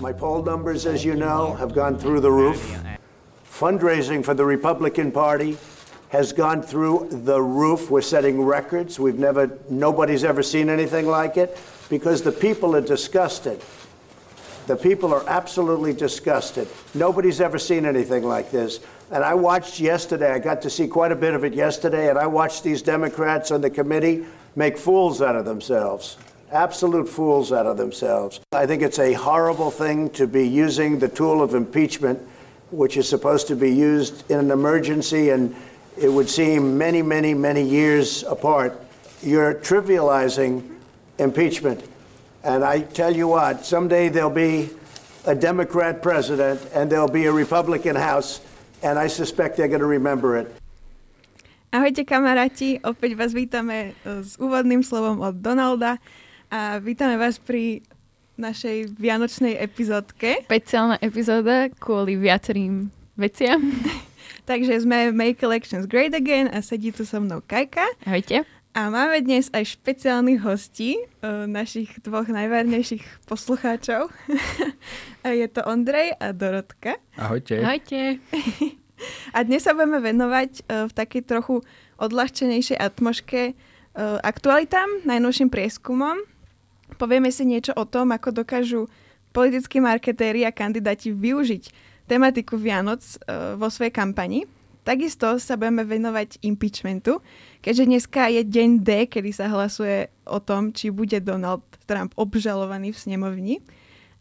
My poll numbers, as you know, have gone through the roof. Fundraising for the Republican Party has gone through the roof. We're setting records. Nobody's ever seen anything like it because the people are disgusted. The people are absolutely disgusted. Nobody's ever seen anything like this. And I watched yesterday, I got to see quite a bit of it yesterday, and I watched these Democrats on the committee make fools out of themselves. Absolute fools out of themselves. I think it's a horrible thing to be using the tool of impeachment, which is supposed to be used in an emergency, and it would seem many, many, many years apart. You're trivializing impeachment. And I tell you what, someday there'll be a Democrat president and there'll be a Republican House, and I suspect they're going to remember it. Ahojte kamaráti, opäť vás vítame s úvodným slovom od Donalda a vítame vás pri našej vianočnej epizódke. Špeciálna epizóda kvôli viacerým veciam. Takže sme Make Elections Great Again a sedí tu so mnou Kajka. Ahojte. A máme dnes aj špeciálnych hostí, našich dvoch najvernejších poslucháčov. A je to Ondrej a Dorotka. Ahojte. Ahojte. A dnes sa budeme venovať v takej trochu odľahčenejšej atmoške aktualitám, najnovším prieskumom. Povieme si niečo o tom, ako dokážu politickí marketéri a kandidáti využiť tematiku Vianoc vo svojej kampani. Takisto sa budeme venovať impeachmentu, keďže dneska je deň D, kedy sa hlasuje o tom, či bude Donald Trump obžalovaný v snemovni.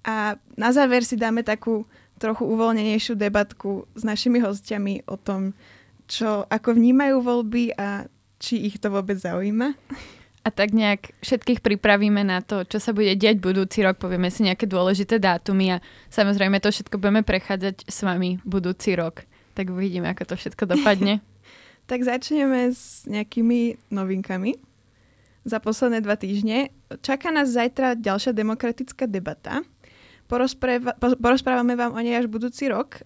A na záver si dáme takú trochu uvoľnenejšiu debatku s našimi hostiami o tom, čo ako vnímajú voľby a či ich to vôbec zaujíma. A tak nejak všetkých pripravíme na to, čo sa bude diať budúci rok, povieme si nejaké dôležité dátumy a samozrejme to všetko budeme prechádzať s vami budúci rok. Tak uvidíme, ako to všetko dopadne. Tak začneme s nejakými novinkami. Za posledné 2 týždne čaká nás zajtra ďalšia demokratická debata. Porozprávame vám o nej až budúci rok,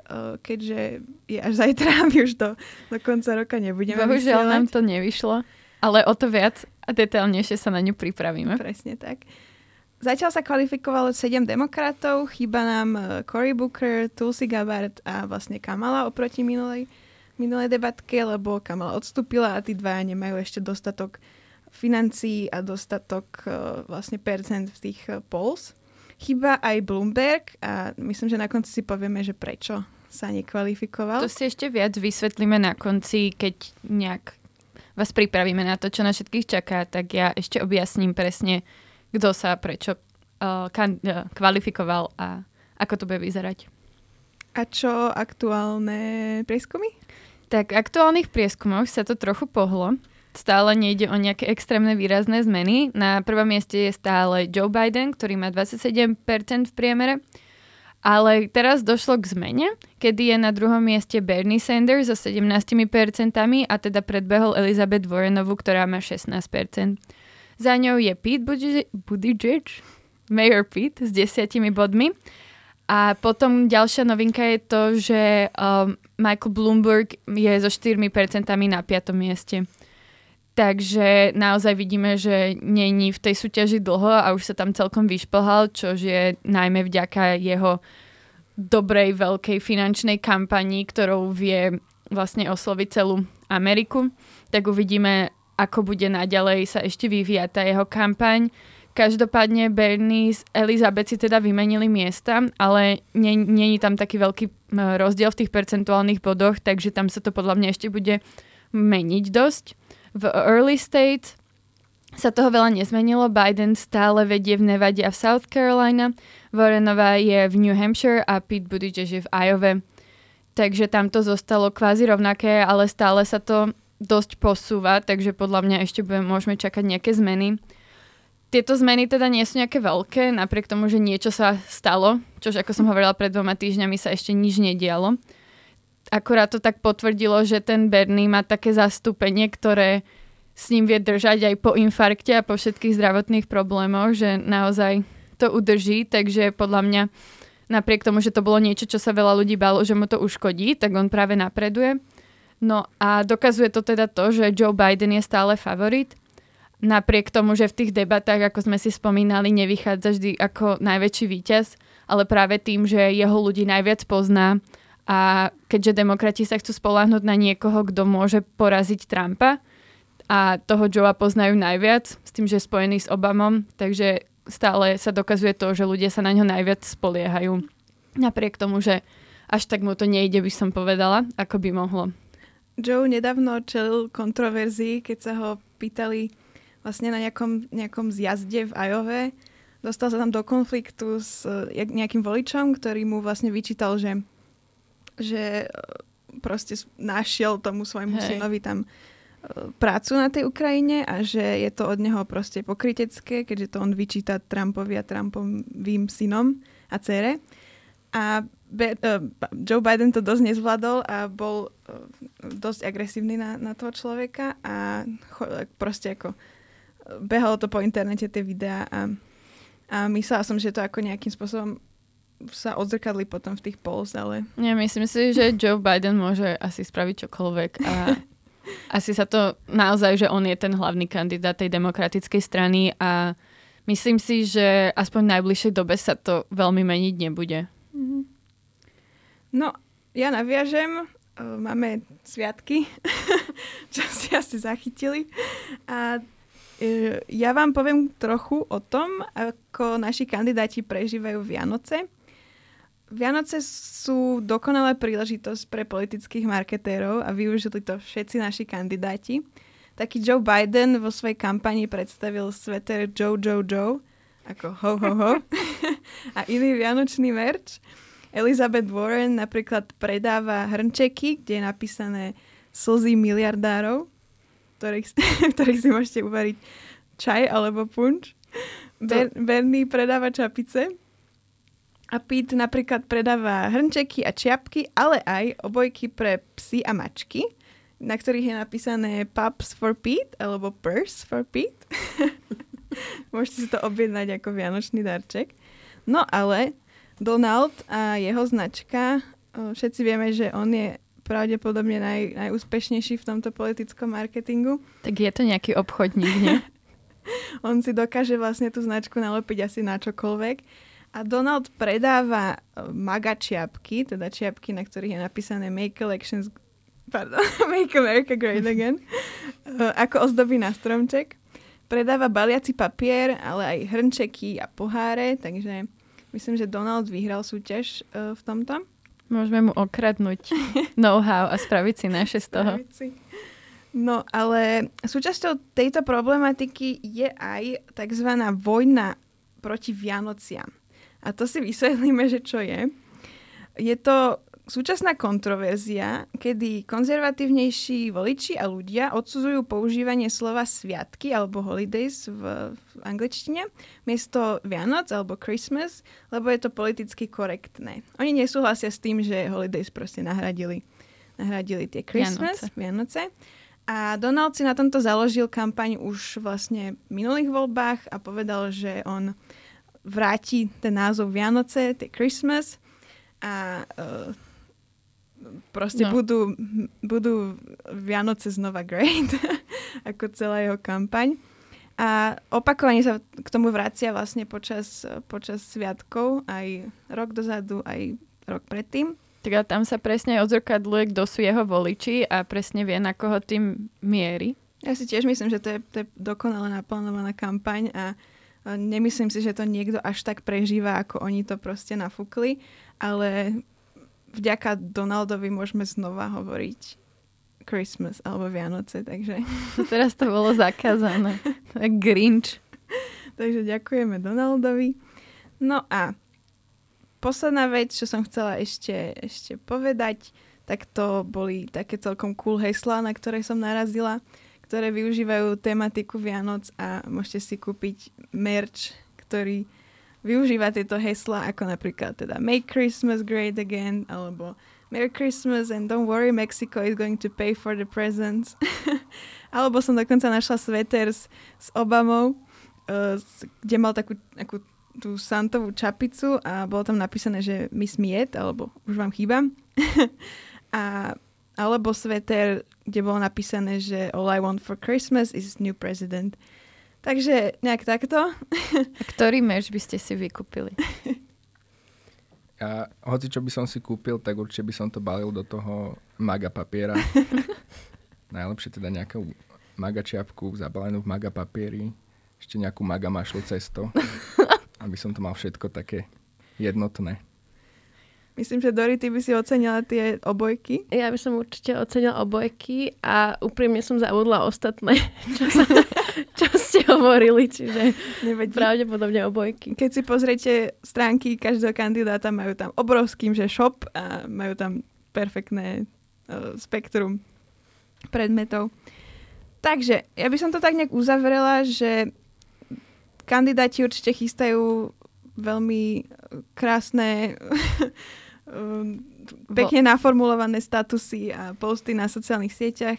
keďže je až zajtra, my už to do konca roka nebudeme vysielať. Bohužiaľ nám to nevyšlo, ale o to viac a detailnejšie sa na ňu pripravíme. Presne tak. Zatiaľ sa kvalifikovalo 7 demokratov, chýba nám Cory Booker, Tulsi Gabbard a vlastne Kamala oproti minulej debatke, lebo Kamala odstúpila a tí dvaja nemajú ešte dostatok financií a dostatok vlastne percent v tých polls. Chýba aj Bloomberg a myslím, že na konci si povieme, že prečo sa nekvalifikoval. To si ešte viac vysvetlíme na konci, keď nejak vás pripravíme na to, čo na všetkých čaká, tak ja ešte objasním presne, kto sa prečo kvalifikoval a ako to bude vyzerať. A čo aktuálne prieskumy? Tak v aktuálnych prieskumoch sa to trochu pohlo. Stále nejde o nejaké extrémne výrazné zmeny. Na prvom mieste je stále Joe Biden, ktorý má 27% v priemere. Ale teraz došlo k zmene, kedy je na druhom mieste Bernie Sanders so 17% a teda predbehol Elizabeth Warrenovu, ktorá má 16%. Za ňou je Pete Buttigieg, Mayor Pete s 10 bodmi. A potom ďalšia novinka je to, že Michael Bloomberg je so 4% na 5. mieste. Takže naozaj vidíme, že není v tej súťaži dlho a už sa tam celkom vyšplhal, čo je najmä vďaka jeho dobrej, veľkej finančnej kampanii, ktorou vie vlastne osloviť celú Ameriku. Tak uvidíme, ako bude naďalej sa ešte vyvíjať tá jeho kampaň. Každopádne Bernie s Elizabeth si teda vymenili miesta, ale není tam taký veľký rozdiel v tých percentuálnych bodoch, takže tam sa to podľa mňa ešte bude meniť dosť. V early state sa toho veľa nezmenilo. Biden stále vedie v Nevade a v South Carolina. Warrenová je v New Hampshire a Pete Buttigieg je v Iowa. Takže tam to zostalo kvázi rovnaké, ale stále sa to dosť posúva, takže podľa mňa ešte môžeme čakať nejaké zmeny. Tieto zmeny teda nie sú nejaké veľké, napriek tomu, že niečo sa stalo, čož ako som hovorila pred 2 týždňami sa ešte nič nedialo. Akorát to tak potvrdilo, že ten Bernie má také zastúpenie, ktoré s ním vie držať aj po infarkte a po všetkých zdravotných problémoch, že naozaj to udrží, takže podľa mňa napriek tomu, že to bolo niečo, čo sa veľa ľudí bálo, že mu to uškodí, tak on práve napreduje. No a dokazuje to teda to, že Joe Biden je stále favorit napriek tomu, že v tých debatách, ako sme si spomínali, nevychádza vždy ako najväčší víťaz, ale práve tým, že jeho ľudí najviac pozná a keďže demokrati sa chcú spoľahnúť na niekoho, kto môže poraziť Trumpa a toho Joea poznajú najviac, s tým, že je spojený s Obamom, takže stále sa dokazuje to, že ľudia sa na ňo najviac spoliehajú. Napriek tomu, že až tak mu to nejde, by som povedala, ako by mohlo. Joe nedávno čelil kontroverzii, keď sa ho pýtali vlastne na nejakom zjazde v Iove. Dostal sa tam do konfliktu s nejakým voličom, ktorý mu vlastne vyčítal, že proste našiel tomu svojmu synovi tam prácu na tej Ukrajine a že je to od neho proste pokrytecké, keďže to on vyčíta Trumpovi a Trumpovým synom a dcere. A Joe Biden to dosť nezvládol a bol dosť agresívny na toho človeka a proste ako behalo to po internete tie videá a myslela som, že to ako nejakým spôsobom sa odzrkadli potom v tých polls, ale... Nie, myslím si, že Joe Biden môže asi spraviť čokoľvek a asi sa to naozaj, že on je ten hlavný kandidát tej demokratickej strany a myslím si, že aspoň v najbližšej dobe sa to veľmi meniť nebude. Mhm. No, ja naviažem, máme sviatky, čo ste asi zachytili. A ja vám poviem trochu o tom, ako naši kandidáti prežívajú Vianoce. Vianoce sú dokonalá príležitosť pre politických marketérov a využili to všetci naši kandidáti. Taký Joe Biden vo svojej kampani predstavil sveter Joe, Joe, Joe, ako ho, ho, ho. A iný vianočný merch. Elizabeth Warren napríklad predáva hrnčeky, kde je napísané slzy miliardárov, v ktorých si môžete uvariť čaj alebo punč. Bernie predáva čapice. A Pete napríklad predáva hrnčeky a čiapky, ale aj obojky pre psy a mačky, na ktorých je napísané Pups for Pete alebo Purse for Pete. Môžete si to objednať ako vianočný darček. No ale... Donald a jeho značka, všetci vieme, že on je pravdepodobne najúspešnejší v tomto politickom marketingu. Tak je to nejaký obchodník, nie? On si dokáže vlastne tú značku nalepiť asi na čokoľvek. A Donald predáva MAGA čiapky, teda čiapky, na ktorých je napísané Make America Great Again, ako ozdobí na stromček. Predáva baliaci papier, ale aj hrnčeky a poháre, takže... Myslím, že Donald vyhral súťaž v tomto. Môžeme mu okradnúť know-how a spraviť si naše z toho. No, ale súčasťou tejto problematiky je aj tzv. Vojna proti Vianociam. A to si vysvetlíme, že čo je. Je to súčasná kontroverzia, kedy konzervatívnejší voliči a ľudia odsudzujú používanie slova sviatky alebo holidays v angličtine miesto Vianoc alebo Christmas, lebo je to politicky korektné. Oni nesúhlasia s tým, že holidays proste nahradili tie Christmas, Vianoce. A Donald si na tomto založil kampaň už vlastne v minulých voľbách a povedal, že on vráti ten názov Vianoce, tie Christmas a... budú Vianoce znova great, ako celá jeho kampaň. A opakovane sa k tomu vracia vlastne počas sviatkov, aj rok dozadu, aj rok predtým. Teda tam sa presne odzrkadluje, kto sú jeho voliči a presne vie, na koho tým mierí. Ja si tiež myslím, že to je dokonale naplánovaná kampaň a nemyslím si, že to niekto až tak prežíva, ako oni to proste nafúkli, ale... Vďaka Donaldovi môžeme znova hovoriť Christmas alebo Vianoce, takže... Teraz to bolo zakázané. Grinch. Takže ďakujeme Donaldovi. No a posledná vec, čo som chcela ešte povedať, tak to boli také celkom cool heslá, na ktoré som narazila, ktoré využívajú tematiku Vianoc a môžete si kúpiť merch, ktorý... využíva tieto hesla, ako napríklad teda Make Christmas Great Again, alebo Merry Christmas and don't worry, Mexico is going to pay for the presents. Alebo som dokonca našla sveter s Obamou, kde mal takú tú santovú čapicu a bolo tam napísané, že Miss Miet, alebo už vám chýbam. Alebo sveter, kde bolo napísané, že All I want for Christmas is new president. Takže nejak takto. A ktorý merch by ste si vykúpili? Ja, hoci čo by som si kúpil, tak určite by som to balil do toho maga papiera. Najlepšie teda nejakú maga čiapku zabalenú v maga papieri. Ešte nejakú maga mašľu cesto. Aby som to mal všetko také jednotné. Myslím, že Dori, ty by si ocenila tie obojky. Ja by som určite ocenila obojky a úprimne som zabudla ostatné, čo ste hovorili, čiže nevedí. Pravdepodobne obojky. Keď si pozriete stránky každého kandidáta, majú tam obrovským, že shop a majú tam perfektné spektrum predmetov. Takže, ja by som to tak nejak uzavrela, že kandidáti určite chystajú veľmi krásne... pekne naformulované statusy a posty na sociálnych sieťach,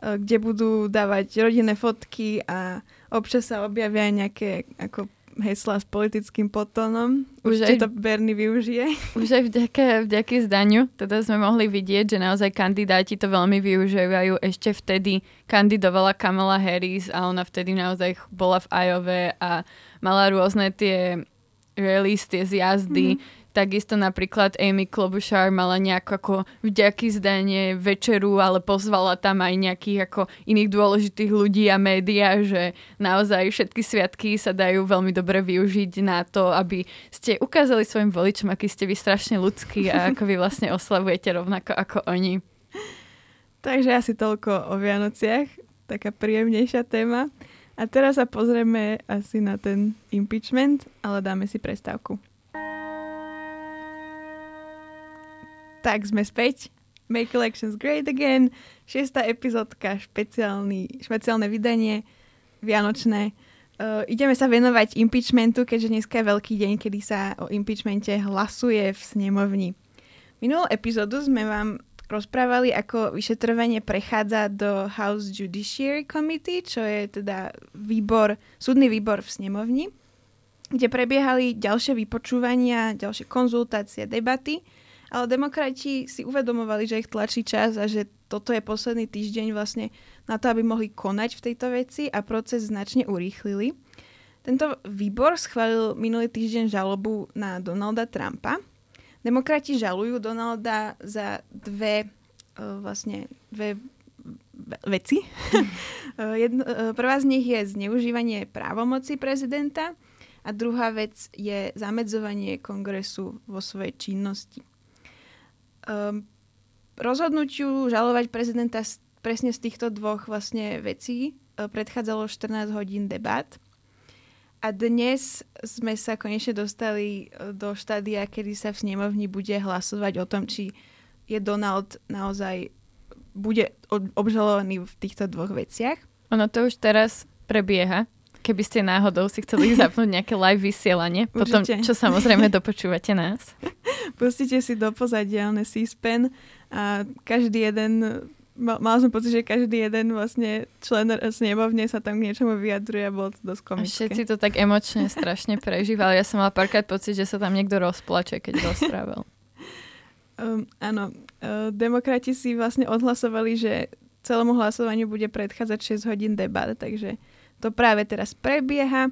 kde budú dávať rodinné fotky a občas sa objavia nejaké ako heslá s politickým podtónom. Už aj to Bernie využije. Už aj vďaka zdaniu. Teda sme mohli vidieť, že naozaj kandidáti to veľmi využívajú. Ešte vtedy kandidovala Kamala Harris a ona vtedy naozaj bola v Iowa a mala rôzne tie release, tie zjazdy. Takisto napríklad Amy Klobuchar mala nejakú ako vďaky zdanie večeru, ale pozvala tam aj nejakých ako iných dôležitých ľudí a médiá, že naozaj všetky sviatky sa dajú veľmi dobre využiť na to, aby ste ukázali svojim voličom, aký ste vy strašne ľudskí a ako vy vlastne oslavujete rovnako ako oni. Takže asi toľko o Vianociach, taká príjemnejšia téma. A teraz sa pozrieme asi na ten impeachment, ale dáme si prestávku. Tak sme späť. Make elections great again. 6. epizódka, špeciálne vydanie, vianočné. Ideme sa venovať impeachmentu, keďže dneska je veľký deň, kedy sa o impeachmente hlasuje v snemovni. Minulú epizódu sme vám rozprávali, ako vyšetrovanie prechádza do House Judiciary Committee, čo je teda súdny výbor v snemovni, kde prebiehali ďalšie vypočúvania, ďalšie konzultácie, debaty. Ale demokrati si uvedomovali, že ich tlačí čas a že toto je posledný týždeň vlastne na to, aby mohli konať v tejto veci a proces značne urýchlili. Tento výbor schválil minulý týždeň žalobu na Donalda Trumpa. Demokrati žalujú Donalda za dve veci. Prvá z nich je zneužívanie právomoci prezidenta a druhá vec je zamedzovanie kongresu vo svojej činnosti. Rozhodnutiu žalovať prezidenta presne z týchto dvoch vlastne vecí predchádzalo 14 hodín debát. A dnes sme sa konečne dostali do štádia, kedy sa v snemovni bude hlasovať o tom, či je Donald naozaj bude obžalovaný v týchto dvoch veciach. Ono to už teraz prebieha. Keby ste náhodou si chceli zapnúť nejaké live vysielanie, potom, čo samozrejme dopočúvate nás. Pustite si do pozadielne C-SPAN a každý jeden, mal som pocit, že každý jeden vlastne člen snemovne sa tam k niečomu vyjadruje a bolo to dosť komické. Všetci to tak emočne strašne prežívali. Ja som mala párkrát pocit, že sa tam niekto rozplače, keď rozprával. Áno, demokrati si vlastne odhlasovali, že celému hlasovaniu bude predchádzať 6 hodín debát, takže to práve teraz prebieha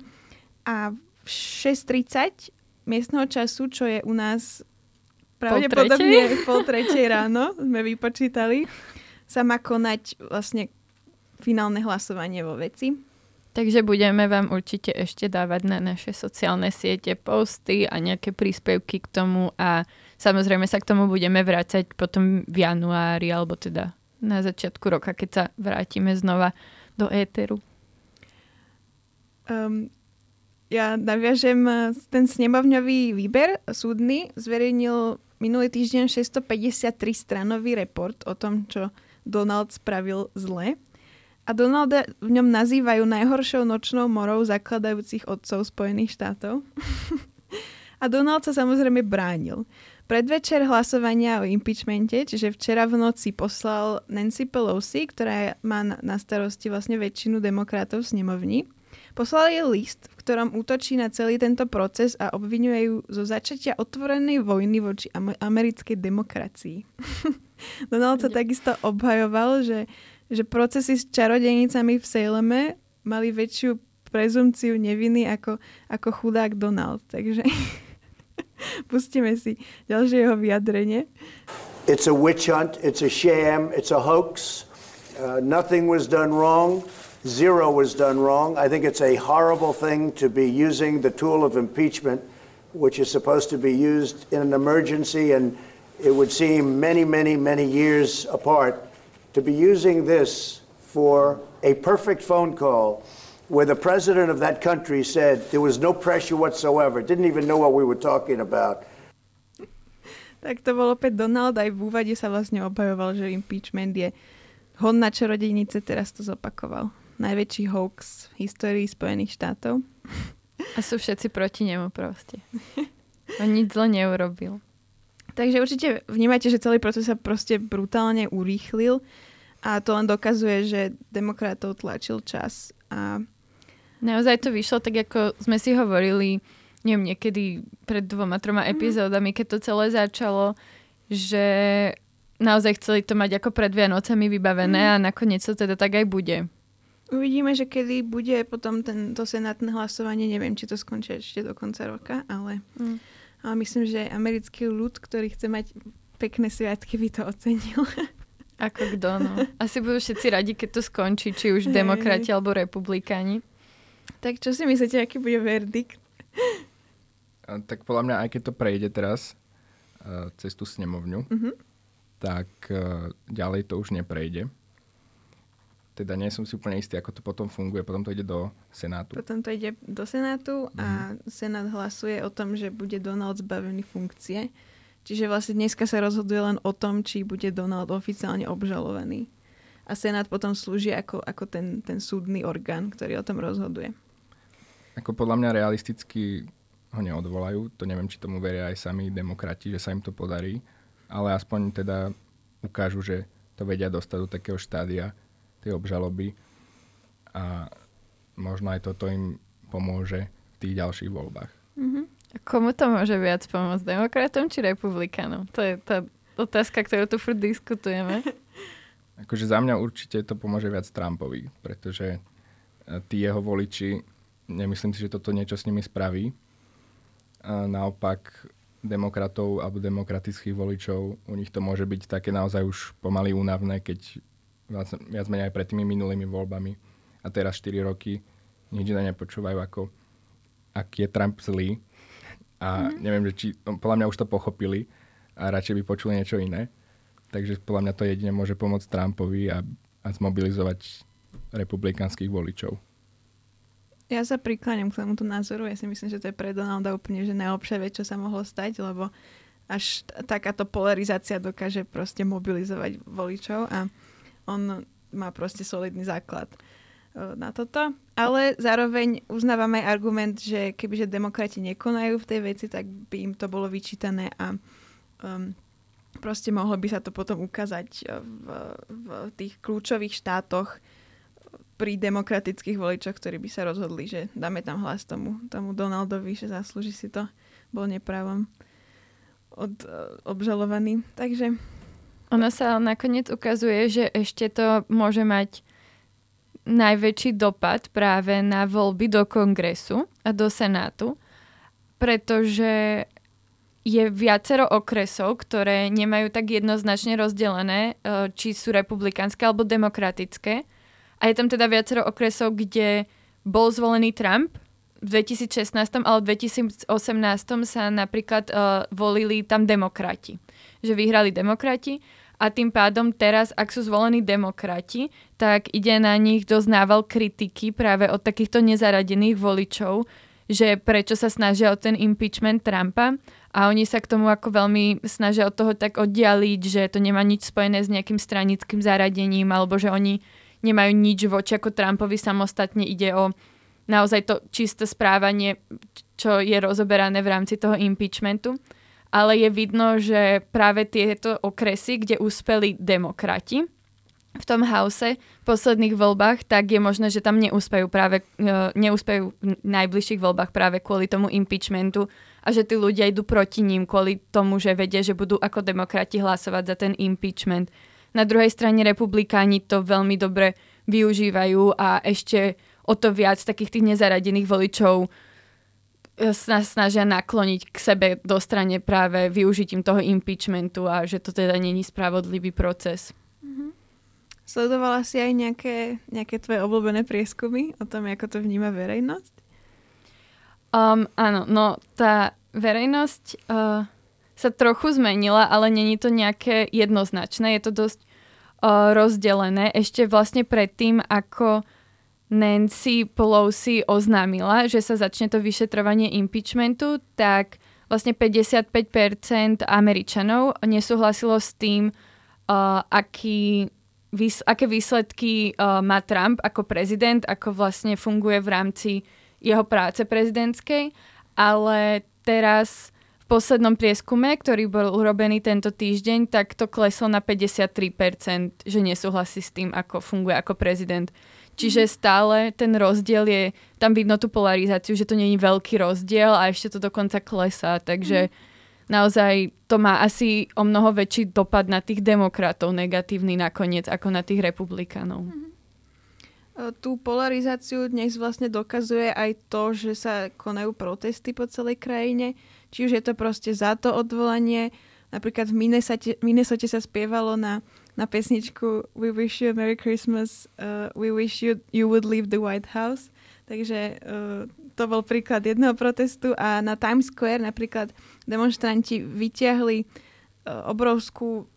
a v 6:30 miestneho času, čo je u nás pravdepodobne pol tretej ráno, sme vypočítali, sa má konať vlastne finálne hlasovanie vo veci. Takže budeme vám určite ešte dávať na naše sociálne siete posty a nejaké príspevky k tomu a samozrejme sa k tomu budeme vrácať potom v januári alebo teda na začiatku roka, keď sa vrátime znova do éteru. Ja naviažem ten snemovňový výber súdny zverejnil minulý týždeň 653 stranový report o tom, čo Donald spravil zle. A Donalda v ňom nazývajú najhoršou nočnou morou zakladajúcich otcov Spojených štátov. A Donald sa samozrejme bránil. Predvečer hlasovania o impeachmente, čiže včera v noci poslal Nancy Pelosi, ktorá má na starosti vlastne väčšinu demokratov v snemovni. Poslal jej list, v ktorom útočí na celý tento proces a obviňuje ju zo začatia otvorenej vojny voči americkej demokracii. Donald sa takisto obhajoval, že procesy s čarodejnicami v Saleme mali väčšiu prezumciu neviny ako chudák Donald. Takže pustíme si ďalšie jeho vyjadrenie. It's a witch hunt, it's a sham, it's a hoax. Nothing was done wrong. Zero was done wrong. I think it's a horrible thing to be using the tool of impeachment, which is supposed to be used in an emergency, and it would seem many years apart, to be using this for a perfect phone call where the president of that country said there was no pressure whatsoever, didn't even know what we were talking about. Tak to bol opäť Donald, aj v úvade sa vlastne obhajoval, že impeachment je hon na čarodejnice, teraz to zopakoval. Najväčší hoax v histórii Spojených štátov. A sú všetci proti nemu proste. On nič zle neurobil. Takže určite vnímajte, že celý proces sa proste brutálne urýchlil a to len dokazuje, že demokratov tlačil čas. A naozaj to vyšlo tak, ako sme si hovorili, neviem, niekedy pred 2-3 epizódami, keď to celé začalo, že naozaj chceli to mať ako pred Vianocami vybavené a nakoniec to teda tak aj bude. Uvidíme, že kedy bude potom to senátne hlasovanie. Neviem, či to skončí ešte do konca roka, ale myslím, že americký ľud, ktorý chce mať pekné sviatky, by to ocenil. Ako kto, no. Asi budú všetci radi, keď to skončí, či už demokrati alebo republikáni. Tak čo si myslíte, aký bude verdikt? Tak podľa mňa, aj keď to prejde teraz cez tú snemovňu, tak ďalej to už neprejde. Teda nie som si úplne istý, ako to potom funguje. Potom to ide do Senátu. A Senát hlasuje o tom, že bude Donald zbavený funkcie. Čiže vlastne dneska sa rozhoduje len o tom, či bude Donald oficiálne obžalovaný. A Senát potom slúži ako ten súdny orgán, ktorý o tom rozhoduje. Ako podľa mňa realisticky ho neodvolajú. To neviem, či tomu veria aj sami demokrati, že sa im to podarí. Ale aspoň teda ukážu, že to vedia dostať do takého štádia tej obžaloby a možno aj toto im pomôže v tých ďalších voľbách. Uh-huh. A komu to môže viac pomôcť? Demokratom či republikánom? To je tá otázka, ktorú tu furt diskutujeme. Akože za mňa určite to pomôže viac Trumpovi, pretože tí jeho voliči, nemyslím si, že toto niečo s nimi spraví. A naopak demokratov alebo demokratických voličov, u nich to môže byť také naozaj už pomaly únavné, keď viac menej aj pred tými minulými voľbami a teraz 4 roky nič iné nepočúvajú, aký je Trump zlý a neviem, že či, podľa mňa už to pochopili a radšej by počuli niečo iné, takže podľa mňa to jedine môže pomôcť Trumpovi a zmobilizovať republikánskych voličov. Ja sa prikláňam k tomuto názoru, ja si myslím, že to je pre Donalda úplne, že najlepšia vec, čo sa mohlo stať, lebo až takáto polarizácia dokáže proste mobilizovať voličov a on má proste solidný základ na toto. Ale zároveň uznávame argument, že kebyže demokrati nekonajú v tej veci, tak by im to bolo vyčítané a proste mohlo by sa to potom ukázať v tých kľúčových štátoch pri demokratických voličoch, ktorí by sa rozhodli, že dáme tam hlas tomu Donaldovi, že zaslúži si to, bol neprávom obžalovaný. Takže ono sa nakoniec ukazuje, že ešte to môže mať najväčší dopad práve na voľby do Kongresu a do Senátu, pretože je viacero okresov, ktoré nemajú tak jednoznačne rozdelené, či sú republikánske alebo demokratické. A je tam teda viacero okresov, kde bol zvolený Trump v 2016, ale v 2018 sa napríklad volili tam demokrati. Že vyhrali demokrati a tým pádom teraz, ak sú zvolení demokrati, tak ide na nich dosť nával kritiky práve od takýchto nezaradených voličov, že prečo sa snažia o ten impeachment Trumpa a oni sa k tomu ako veľmi snažia od toho tak oddialiť, že to nemá nič spojené s nejakým stranickým zaradením alebo že oni nemajú nič voči ako Trumpovi, samostatne ide o naozaj to čisté správanie, čo je rozoberané v rámci toho impeachmentu. Ale je vidno, že práve tieto okresy, kde uspeli demokrati v tom house v posledných voľbách, tak je možné, že tam neúspejú v najbližších voľbách práve kvôli tomu impeachmentu a že tí ľudia idú proti ním kvôli tomu, že vedia, že budú ako demokrati hlasovať za ten impeachment. Na druhej strane republikáni to veľmi dobre využívajú a ešte o to viac takých tých nezaradených voličov sa snažia nakloniť k sebe do strane práve využitím toho impeachmentu a že to teda není spravodlivý proces. Mm-hmm. Sledovala si aj nejaké tvoje obľúbené prieskumy o tom, ako to vníma verejnosť? Áno, no tá verejnosť sa trochu zmenila, ale není to nejaké jednoznačné. Je to dosť rozdelené. Ešte vlastne predtým, ako Nancy Pelosi oznámila, že sa začne to vyšetrovanie impeachmentu, tak vlastne 55% Američanov nesúhlasilo s tým, aké výsledky má Trump ako prezident, ako vlastne funguje v rámci jeho práce prezidentskej, ale teraz v poslednom prieskume, ktorý bol urobený tento týždeň, tak to kleslo na 53%, že nesúhlasí s tým, ako funguje ako prezident. Čiže stále ten rozdiel je, tam vidno tú polarizáciu, že to nie je veľký rozdiel a ešte to dokonca klesá, takže naozaj to má asi o mnoho väčší dopad na tých demokratov negatívny nakoniec ako na tých republikánov. Tú polarizáciu dnes vlastne dokazuje aj to, že sa konajú protesty po celej krajine. Či už je to proste za to odvolanie. Napríklad v Minnesote sa spievalo na pesničku We wish you a Merry Christmas, we wish you would leave the White House. Takže to bol príklad jedného protestu. A na Times Square napríklad demonštranti vyťahli obrovskú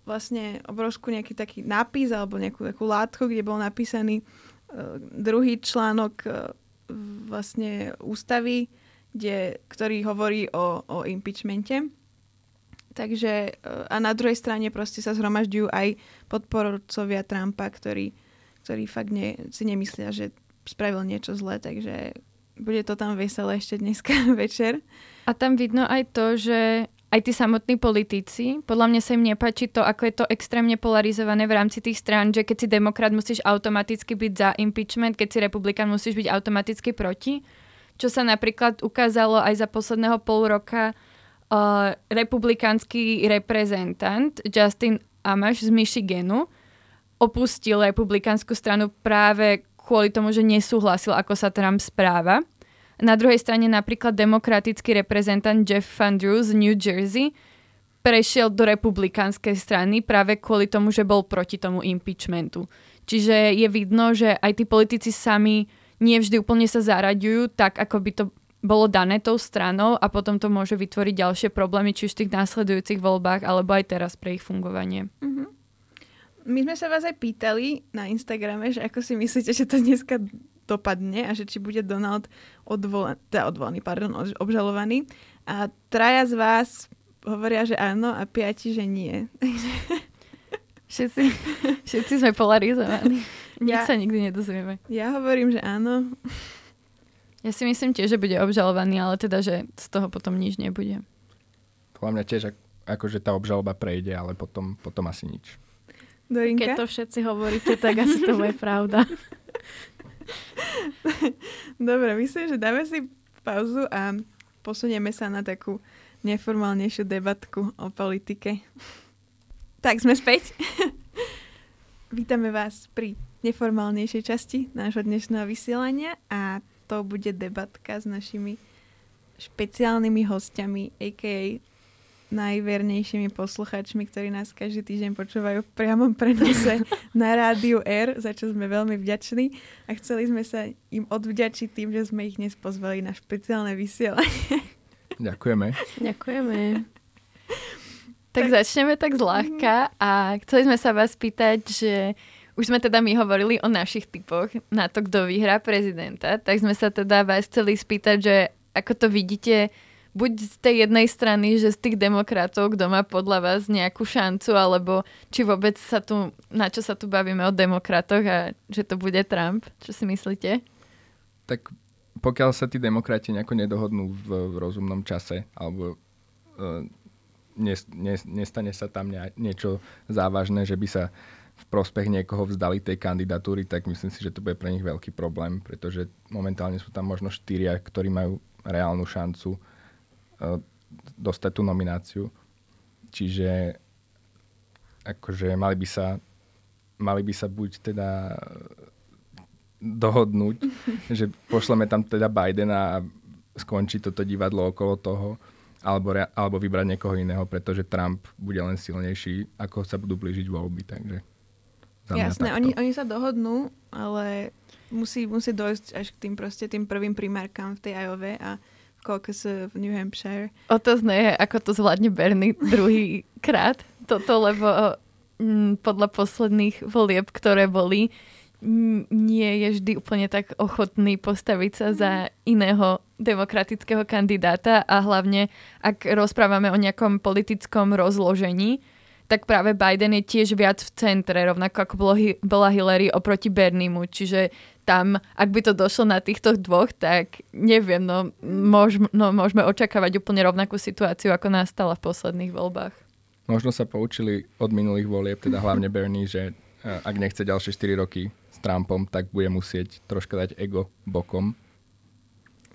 nejaký taký nápis alebo nejakú takú látku, kde bol napísaný druhý článok vlastne ústavy, ktorý hovorí o impeachmente. Takže a na druhej strane proste sa zhromažďujú aj podporcovia Trumpa, ktorí fakt si nemyslia, že spravil niečo zlé, takže bude to tam veselé ešte dneska večer. A tam vidno aj to, že aj tí samotní politici, podľa mňa sa im nepáči to, ako je to extrémne polarizované v rámci tých strán, že keď si demokrat musíš automaticky byť za impeachment, keď si republikán musíš byť automaticky proti, čo sa napríklad ukázalo aj za posledného pol roka. Republikánsky reprezentant Justin Amash z Michiganu opustil republikánsku stranu práve kvôli tomu, že nesúhlasil, ako sa Trump správa. Na druhej strane napríklad demokratický reprezentant Jeff Van Drew z New Jersey prešiel do republikánskej strany práve kvôli tomu, že bol proti tomu impeachmentu. Čiže je vidno, že aj tí politici sami nevždy úplne sa zaraďujú tak, ako by to bolo dané tou stranou a potom to môže vytvoriť ďalšie problémy, či už v tých následujúcich voľbách, alebo aj teraz pre ich fungovanie. Mm-hmm. My sme sa vás aj pýtali na Instagrame, že ako si myslíte, že to dneska dopadne a že či bude Donald obžalovaný. A traja z vás hovoria, že áno a piati, že nie. Všetci sme polarizovaní. Nič sa nikdy nedozvieme. Ja hovorím, že áno. Ja si myslím tiež, že bude obžalovaný, ale teda, že z toho potom nič nebude. Podľa mňa tiež, akože tá obžaloba prejde, ale potom asi nič. Dorinka? Keď to všetci hovoríte, tak asi to bude pravda. Dobre, myslím, že dáme si pauzu a posunieme sa na takú neformálnejšiu debatku o politike. Tak sme späť. Vítame vás pri neformálnejšej časti nášho dnešného vysielania a to bude debatka s našimi špeciálnymi hostiami, a.k.a. najvernejšími poslucháčmi, ktorí nás každý týždeň počúvajú v priamom prenose na Rádiu R, za čo sme veľmi vďační a chceli sme sa im odvďačiť tým, že sme ich dnes pozvali na špeciálne vysielanie. Ďakujeme. Ďakujeme. Tak začneme tak zľahka a chceli sme sa vás pýtať, že už sme teda my hovorili o našich typoch na to, kto vyhrá prezidenta, tak sme sa teda vás chceli spýtať, že ako to vidíte, buď z tej jednej strany, že z tých demokratov, kto má podľa vás nejakú šancu, alebo či vôbec na čo sa tu bavíme o demokratoch a že to bude Trump. Čo si myslíte? Tak pokiaľ sa tí demokrati nejako nedohodnú v rozumnom čase, alebo nestane sa tam niečo závažné, že by sa v prospech niekoho vzdali tej kandidatúry, tak myslím si, že to bude pre nich veľký problém, pretože momentálne sú tam možno 4, ktorí majú reálnu šancu dostať tú nomináciu. Čiže akože mali by sa buď teda dohodnúť, že pošleme tam teda Bidena a skončí toto divadlo okolo toho, alebo vybrať niekoho iného, pretože Trump bude len silnejší, ako sa budú blížiť voľby. Takže jasné, oni sa dohodnú, ale musí dojsť až k tým prvým primárkám v tej Iowa a v caucus v New Hampshire. Otázne je, ako to zvládne Bernie druhý krát toto, lebo podľa posledných volieb, ktoré boli, nie je vždy úplne tak ochotný postaviť sa za iného demokratického kandidáta a hlavne, ak rozprávame o nejakom politickom rozložení, tak práve Biden je tiež viac v centre, rovnako ako bola Hillary oproti Berniemu. Čiže tam, ak by to došlo na týchto dvoch, tak neviem, môžeme očakávať úplne rovnakú situáciu, ako nastala v posledných voľbách. Možno sa poučili od minulých volieb, teda hlavne Bernie, že ak nechce ďalšie 4 roky s Trumpom, tak bude musieť troška dať ego bokom.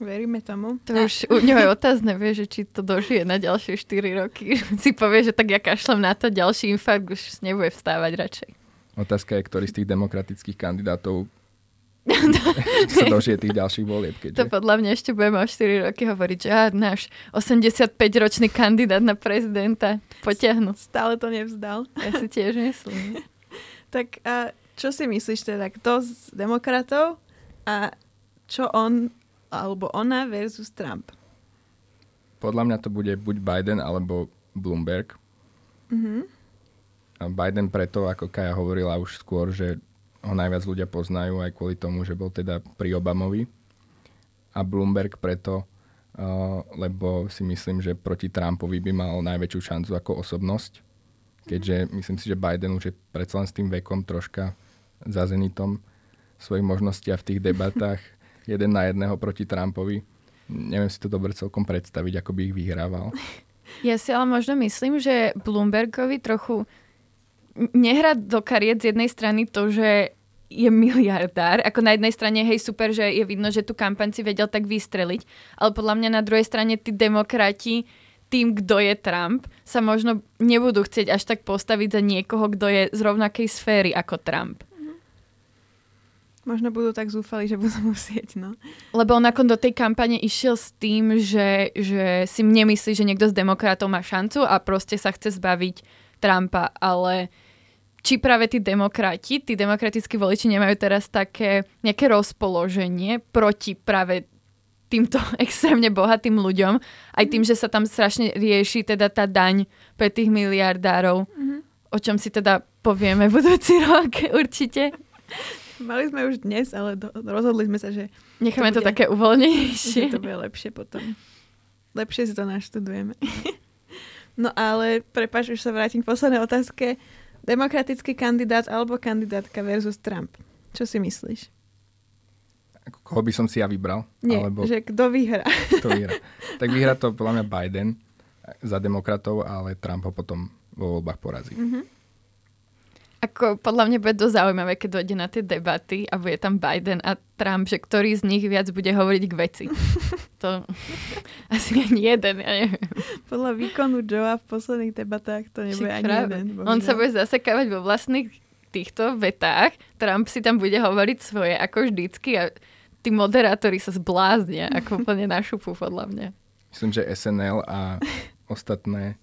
Veríme tomu. To už u ňoho je otázne, vie, že či to dožije na ďalšie 4 roky. Si povie, že tak ja kašlem na to, ďalší infarkt, už nebude vstávať radšej. Otázka je, ktorý z tých demokratických kandidátov sa dožije tých ďalších volieb. To podľa mňa ešte budeme o 4 roky hovoriť, že náš 85-ročný kandidát na prezidenta potiahnu. Stále to nevzdal. Ja si tiež myslím. Tak a čo si myslíš teda? Kto z demokratov a čo on alebo ona versus Trump? Podľa mňa to bude buď Biden, alebo Bloomberg. Uh-huh. A Biden preto, ako Kaja hovorila už skôr, že ho najviac ľudia poznajú aj kvôli tomu, že bol teda pri Obamovi. A Bloomberg preto, lebo si myslím, že proti Trumpovi by mal najväčšiu šancu ako osobnosť. Keďže myslím si, že Biden už je predsa len s tým vekom troška za zenitom svojich možností a v tých debatách jeden na jedného proti Trumpovi. Neviem si to dobre celkom predstaviť, ako by ich vyhrával. Ja si ale možno myslím, že Bloombergovi trochu nehrá do kariet z jednej strany to, že je miliardár. Ako na jednej strane, hej, super, že je vidno, že tú kampaň si vedel tak vystreliť. Ale podľa mňa na druhej strane tí demokrati tým, kto je Trump, sa možno nebudú chcieť až tak postaviť za niekoho, kto je z rovnakej sféry ako Trump. Možno budú tak zúfali, že budú musieť, no. Lebo on ako do tej kampane išiel s tým, že si nemyslí, že niekto z demokratov má šancu a proste sa chce zbaviť Trumpa. Ale či práve tí demokratickí voliči nemajú teraz také nejaké rozpoloženie proti práve týmto extrémne bohatým ľuďom, aj tým, že sa tam strašne rieši teda tá daň pre tých miliardárov, o čom si teda povieme budúci rok určite. Mali sme už dnes, ale rozhodli sme sa, že necháme to také uvoľnejšie. Že to bude lepšie potom. Lepšie si to naštudujeme. No ale, prepáč, už sa vrátim k poslednej otázke. Demokratický kandidát alebo kandidátka versus Trump. Čo si myslíš? Koho by som si ja vybral? Nie, alebo že kto vyhrá. Kto vyhrá. Tak vyhrá to podľa mňa Biden za demokratov, ale Trump ho potom vo voľbách porazí. Mhm. Ako podľa mňa bude dosť zaujímavé, keď dojde na tie debaty a bude tam Biden a Trump, že ktorý z nich viac bude hovoriť k veci. To asi ani jeden, ja neviem. Podľa výkonu Joea v posledných debatách to nebude ani jeden. Bohužiaľ. On sa bude zasekávať vo vlastných týchto vetách. Trump si tam bude hovoriť svoje, ako vždycky, a tí moderátori sa zbláznia, ako úplne našupú, podľa mňa. Myslím, že SNL a ostatné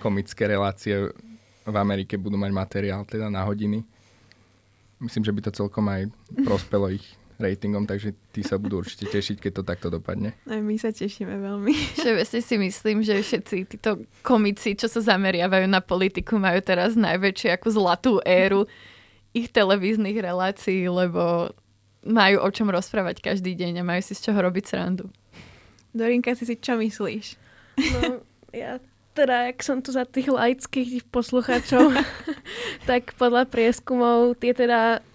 komické relácie v Amerike budú mať materiál teda na hodiny. Myslím, že by to celkom aj prospelo ich ratingom, takže tí sa budú určite tešiť, keď to takto dopadne. Aj my sa tešíme veľmi. Všeobecne si myslím, že všetci títo komici, čo sa zameriavajú na politiku, majú teraz najväčšiu ako zlatú éru ich televíznych relácií, lebo majú o čom rozprávať každý deň a majú si z čoho robiť srandu. Dorinka, si čo myslíš? No, ja teda, jak som tu za tých laických poslucháčov, tak podľa prieskumov je teda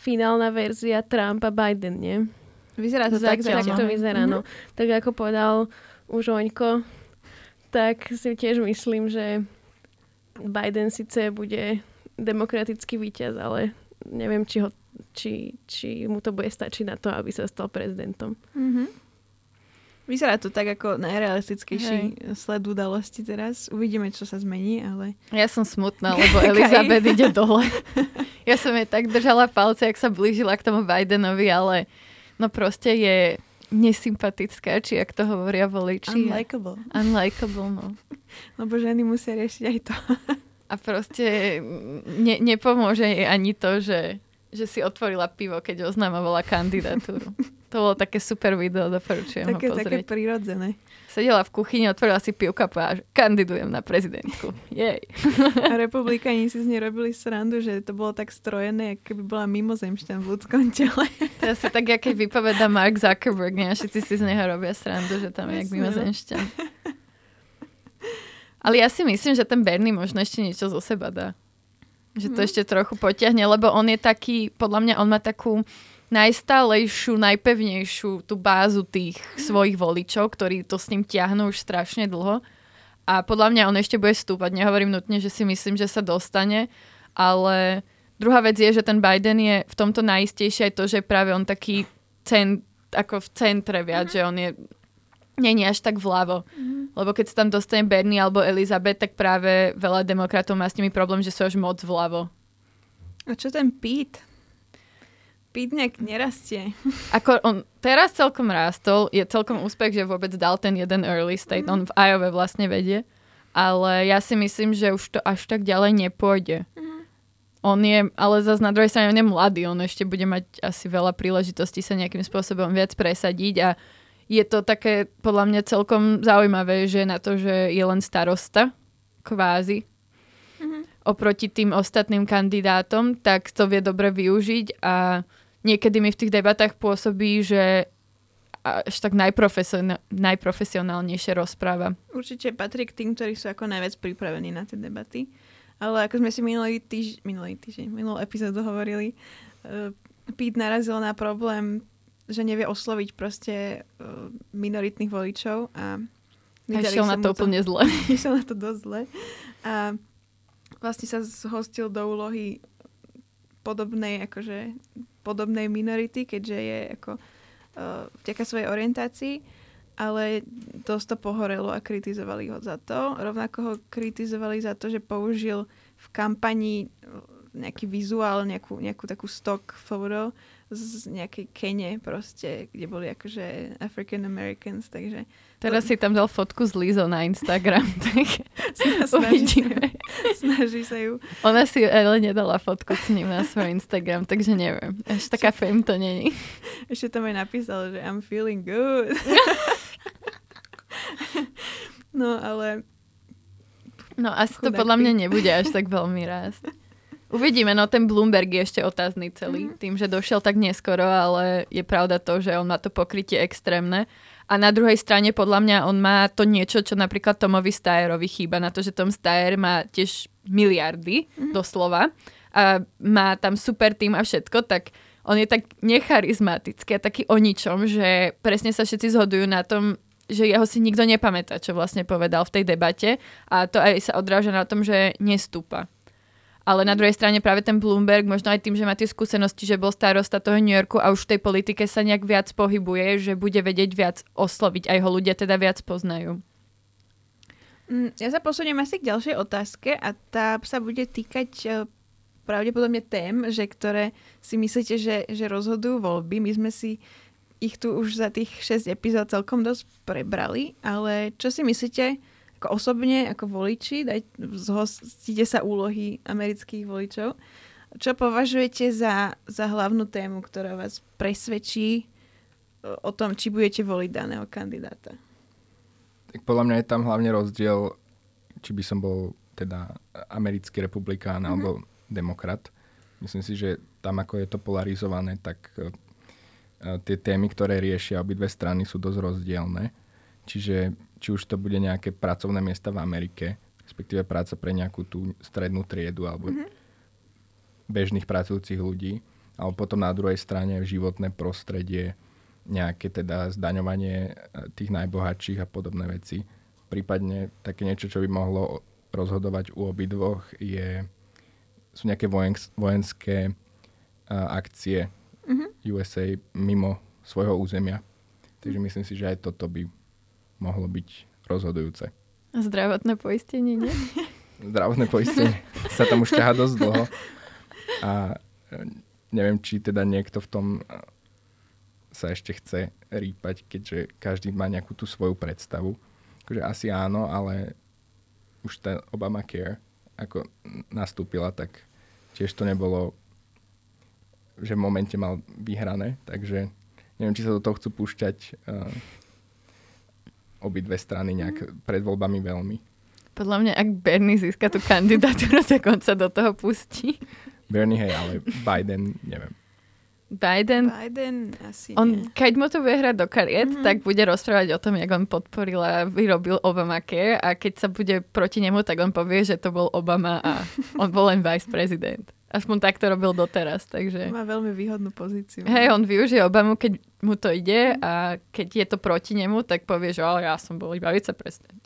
finálna verzia Trump a Biden, nie? Vyzerá to tak to vyzerá, no. Tak ako povedal už Oňko, tak si tiež myslím, že Biden síce bude demokratický víťaz, ale neviem, či mu to bude stačiť na to, aby sa stal prezidentom. Mhm. Vyzerá to tak ako najrealistickejší sled udalosti teraz. Uvidíme, čo sa zmení, ale... Ja som smutná, lebo Elizabeth ide dole. Ja som jej tak držala palce, ak sa blížila k tomu Bidenovi, ale no proste je nesympatická, či ak to hovoria voliči. Unlikable. Unlikable, no. Lebo ženy musia riešiť aj to. A proste nepomôže jej ani to, že si otvorila pivo, keď oznamovala kandidatúru. To bolo také super video, doporučujem ho pozrieť. Také prírodzené. Sedela v kuchyni, otvorila si pivka a kandidujem na prezidentku. Jej. A republikáni si z nej robili srandu, že to bolo tak strojené, ako keby bola mimozemšťan v ľudskom tele. To asi tak, jak keď vypovedá Mark Zuckerberg, ne? Všetci si z neho robia srandu, že tam je jak mimozemšťan. Ale ja si myslím, že ten Bernie možno ešte niečo zo seba dá. Že to ešte trochu potiahne, lebo on je taký, podľa mňa on má takú najstálejšiu, najpevnejšiu tú bázu tých svojich voličov, ktorí to s ním ťahnú už strašne dlho. A podľa mňa on ešte bude stúpať. Nehovorím nutne, že si myslím, že sa dostane, ale druhá vec je, že ten Biden je v tomto najistejší aj to, že práve on taký ako v centre viac, že on je nie až tak vľavo. Lebo keď sa tam dostane Bernie alebo Elizabeth, tak práve veľa demokratov má s nimi problém, že sú až moc vľavo. A čo ten Pete? Pete nejak nerastie. Ako on teraz celkom rástol, je celkom úspech, že vôbec dal ten jeden early state, on v Iowa vlastne vedie, ale ja si myslím, že už to až tak ďalej nepôjde. On je, ale zase na druhej strane on je mladý, on ešte bude mať asi veľa príležitostí sa nejakým spôsobom viac presadiť a je to také, podľa mňa, celkom zaujímavé, že na to, že je len starosta, kvázi, oproti tým ostatným kandidátom, tak to vie dobre využiť a niekedy mi v tých debatách pôsobí, že až tak najprofesionálnejšie rozpráva. Určite patrí k tým, ktorí sú ako najviac pripravení na tie debaty. Ale ako sme si minulý epizódu hovorili, Pete narazil na problém, že nevie osloviť proste minoritných voličov a išiel na to úplne zle. Išiel na to dosť zle. A vlastne sa zhostil do úlohy podobnej minority, keďže je ako vďaka svojej orientácii, ale dosť to pohorelo a kritizovali ho za to. Rovnako ho kritizovali za to, že použil v kampani nejaký vizuál, nejakú takú stock photo z nejakej Kene proste, kde boli akože African Americans, takže... Teraz si tam dal fotku z Lizo na Instagram, tak snaží sa ju. Ona si ale nedala fotku s ním na svoj Instagram, takže neviem. Až taká fame to není. Ešte tam aj napísal, že I'm feeling good. No, ale... No, asi to podľa mňa nebude až tak veľmi rásť. Uvidíme, no ten Bloomberg je ešte otázny celý, tým, že došiel tak neskoro, ale je pravda to, že on má to pokrytie extrémne. A na druhej strane, podľa mňa, on má to niečo, čo napríklad Tomovi Steyerovi chýba, na to, že Tom Steyer má tiež miliardy, doslova, a má tam super tým a všetko, tak on je tak necharizmatický a taký o ničom, že presne sa všetci zhodujú na tom, že jeho si nikto nepamätá, čo vlastne povedal v tej debate a to aj sa odráža na tom, že nestúpa. Ale na druhej strane práve ten Bloomberg, možno aj tým, že má tie skúsenosti, že bol starosta toho New Yorku a už v tej politike sa nejak viac pohybuje, že bude vedieť viac osloviť, aj ho ľudia teda viac poznajú. Ja sa posuniem asi k ďalšej otázke a tá sa bude týkať pravdepodobne tém, že ktoré si myslíte, že rozhodujú voľby. My sme si ich tu už za tých 6 epizód celkom dosť prebrali, ale čo si myslíte... Ako osobne, ako voliči, zhostíte sa úlohy amerických voličov. Čo považujete za hlavnú tému, ktorá vás presvedčí o tom, či budete voliť daného kandidáta? Tak podľa mňa je tam hlavne rozdiel, či by som bol teda americký republikán alebo demokrat. Myslím si, že tam, ako je to polarizované, tak tie témy, ktoré riešia obidve strany, sú dosť rozdielne. Čiže či už to bude nejaké pracovné miesta v Amerike, respektíve práca pre nejakú tú strednú triedu alebo bežných pracujúcich ľudí, alebo potom na druhej strane životné prostredie, nejaké teda zdaňovanie tých najbohatších a podobné veci. Prípadne také niečo, čo by mohlo rozhodovať u obidvoch, sú nejaké vojenské akcie USA mimo svojho územia. Takže myslím si, že aj toto by mohlo byť rozhodujúce. A zdravotné poistenie, nie? Zdravotné poistenie sa tam už ťahá dosť dlho. A neviem, či teda niekto v tom sa ešte chce rýpať, keďže každý má nejakú tú svoju predstavu. Takže asi áno, ale už tá Obamacare ako nastúpila, tak tiež to nebolo, že v momente mal vyhrané, takže neviem, či sa do toho chcú púšťať obidve strany nejak pred voľbami veľmi. Podľa mňa, ak Bernie získa tú kandidatúru, tak on sa do toho pustí. Bernie, hej, ale Biden, neviem. Biden asi on, nie. Keď mu to bude hrať do kariet, tak bude rozprávať o tom, jak on podporil a vyrobil Obamacare, a keď sa bude proti nemu, tak on povie, že to bol Obama a on bol len vice prezident. Aspoň tak to robil doteraz, takže... Má veľmi výhodnú pozíciu. Hej, on využije Obamu, keď mu to ide, a keď je to proti nemu, tak povie, že ale ja som bol iba viceprezident.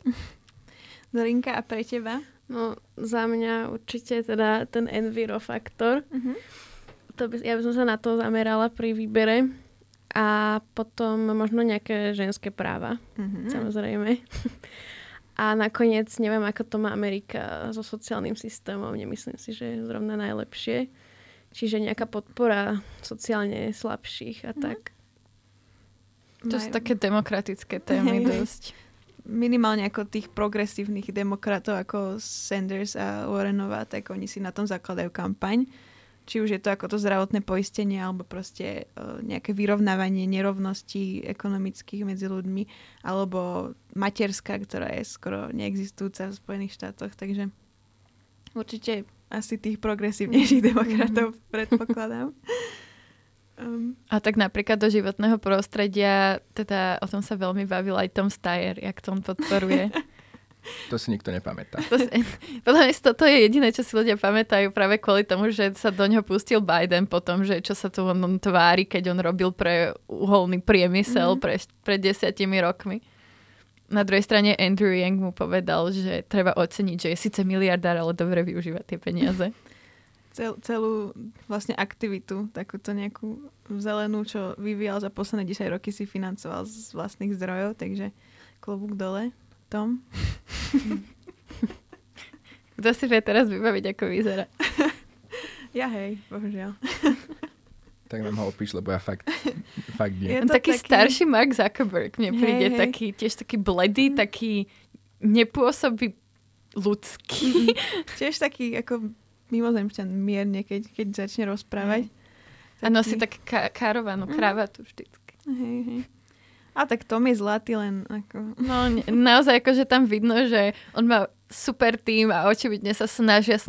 Zorinka, a pre teba? No, za mňa určite teda ten envirofaktor. Ja by som sa na to zamerala pri výbere, a potom možno nejaké ženské práva, samozrejme. A nakoniec neviem, ako to má Amerika so sociálnym systémom, nemyslím si, že je zrovna najlepšie. Čiže nejaká podpora sociálne slabších a tak. To sú také demokratické témy dosť. Minimálne ako tých progresívnych demokratov ako Sanders a Warrenová, tak oni si na tom zakladajú kampaň. Či už je to ako to zdravotné poistenie, alebo proste nejaké vyrovnávanie nerovností ekonomických medzi ľuďmi, alebo materská, ktorá je skoro neexistujúca v Spojených štátoch. Takže určite asi tých progresívnejších demokratov predpokladám. A tak napríklad do životného prostredia, teda o tom sa veľmi bavil aj Tom Steyer, jak Tom podporuje. To si nikto nepamätá. Podľa mňa toto je jediné, čo si ľudia pamätajú práve kvôli tomu, že sa do ňoho pustil Biden potom, že čo sa tu on tvári, keď on robil pre uholný priemysel pred 10 rokmi. Na druhej strane Andrew Yang mu povedal, že treba oceniť, že je síce miliardár, ale dobre využíva tie peniaze. Celú vlastne aktivitu, takúto nejakú zelenú, čo vyvíjal za posledné 10 roky, si financoval z vlastných zdrojov, takže klobúk dole. Tom? Kto si vie teraz vybaviť, ako vyzerá? Ja hej, bohužiaľ. Tak nám ho opíš, lebo ja fakt nie. Je to taký starší Mark Zuckerberg mne príde, hej. Taký, tiež taký bledý, taký nepôsobí ľudský. Tiež taký ako mimozemšťan mierne, keď začne rozprávať. Taký... A nosí tak károvanú kravatu vždycky. Hej. A tak Tom je zlatý, len ako... No naozaj akože tam vidno, že on má super tým a očividne sa snažia,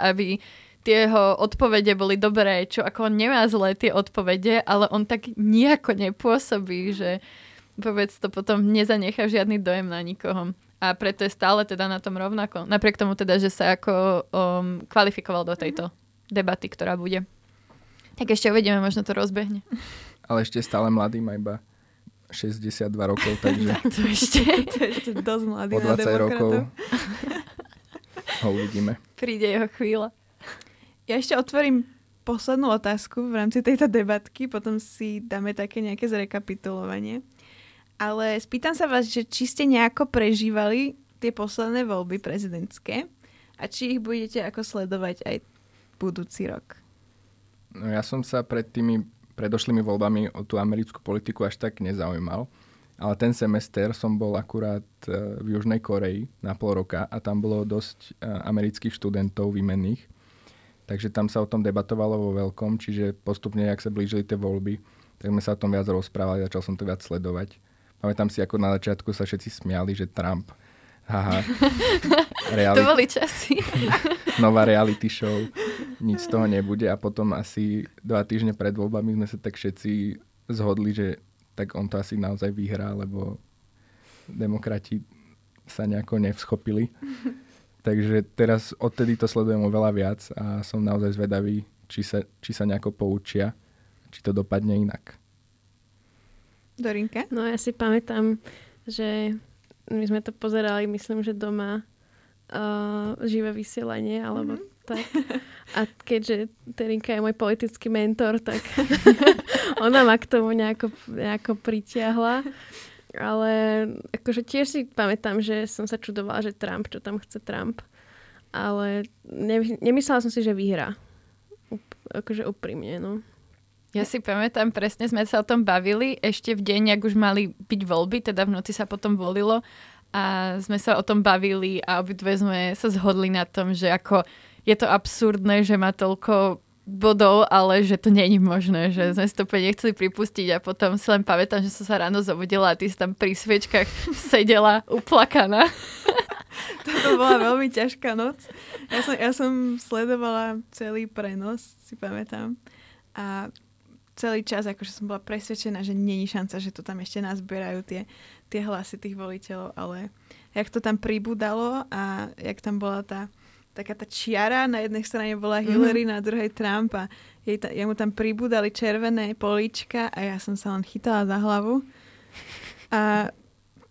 aby tie jeho odpovede boli dobré, čo ako on nemá zlé tie odpovede, ale on tak nejako nepôsobí, že povedz to potom nezanecha žiadny dojem na nikoho. A preto je stále teda na tom rovnako. Napriek tomu teda, že sa ako kvalifikoval do tejto debaty, ktorá bude. Tak ešte uvidíme, možno to rozbehne. Ale ešte stále mladý má iba 62 rokov, takže... to ešte dosť mladý na demokratov. Po 20 rokov ho uvidíme. Príde jeho chvíľa. Ja ešte otvorím poslednú otázku v rámci tejto debatky, potom si dáme také nejaké zrekapitulovanie. Ale spýtam sa vás, že či ste nejako prežívali tie posledné voľby prezidentské a či ich budete ako sledovať aj budúci rok. No ja som sa pred tými predošlými voľbami o tú americkú politiku až tak nezaujímal. Ale ten semester som bol akurát v Južnej Koreji na pol roka a tam bolo dosť amerických študentov výmenných. Takže tam sa o tom debatovalo vo veľkom, čiže postupne, ak sa blížili tie voľby, tak sme sa o tom viac rozprávali, začal som to viac sledovať. Pamätám si, ako na začiatku sa všetci smiali, že Trump. Haha. To boli časy. Nová reality show. Nič z toho nebude. A potom asi 2 týždne pred voľbami sme sa tak všetci zhodli, že tak on to asi naozaj vyhrá, lebo demokrati sa nejako nevschopili. Takže teraz odtedy to sledujem oveľa viac a som naozaj zvedavý, či sa nejako poučia, či to dopadne inak. Dorinka? No ja si pamätám, že my sme to pozerali, myslím, že doma živé vysielanie, alebo tak. A keďže Terinka je môj politický mentor, tak ona ma k tomu nejako pritiahla. Ale akože tiež si pamätám, že som sa čudovala, že Trump, čo tam chce Trump. Ale nemyslela som si, že vyhrá. akože úprimne, no. Ja si pamätám, presne sme sa o tom bavili ešte v deň, ak už mali byť voľby, teda v noci sa potom volilo a sme sa o tom bavili a obidve sme sa zhodli na tom, že ako je to absurdné, že má toľko bodov, ale že to není možné, že sme si to nechceli pripustiť a potom si len pamätám, že som sa ráno zobudila a ty si tam pri sviečkach sedela uplakaná. Toto bola veľmi ťažká noc. Ja som sledovala celý prenos, si pamätám. A celý čas akože som bola presvedčená, že není šanca, že to tam ešte nazbierajú tie hlasy tých voliteľov, ale jak to tam pribúdalo a jak tam bola tá taká tá čiara, na jednej strane bola Hillary, na druhej Trump a jemu tam pribúdali červené políčka a ja som sa len chytala za hlavu. A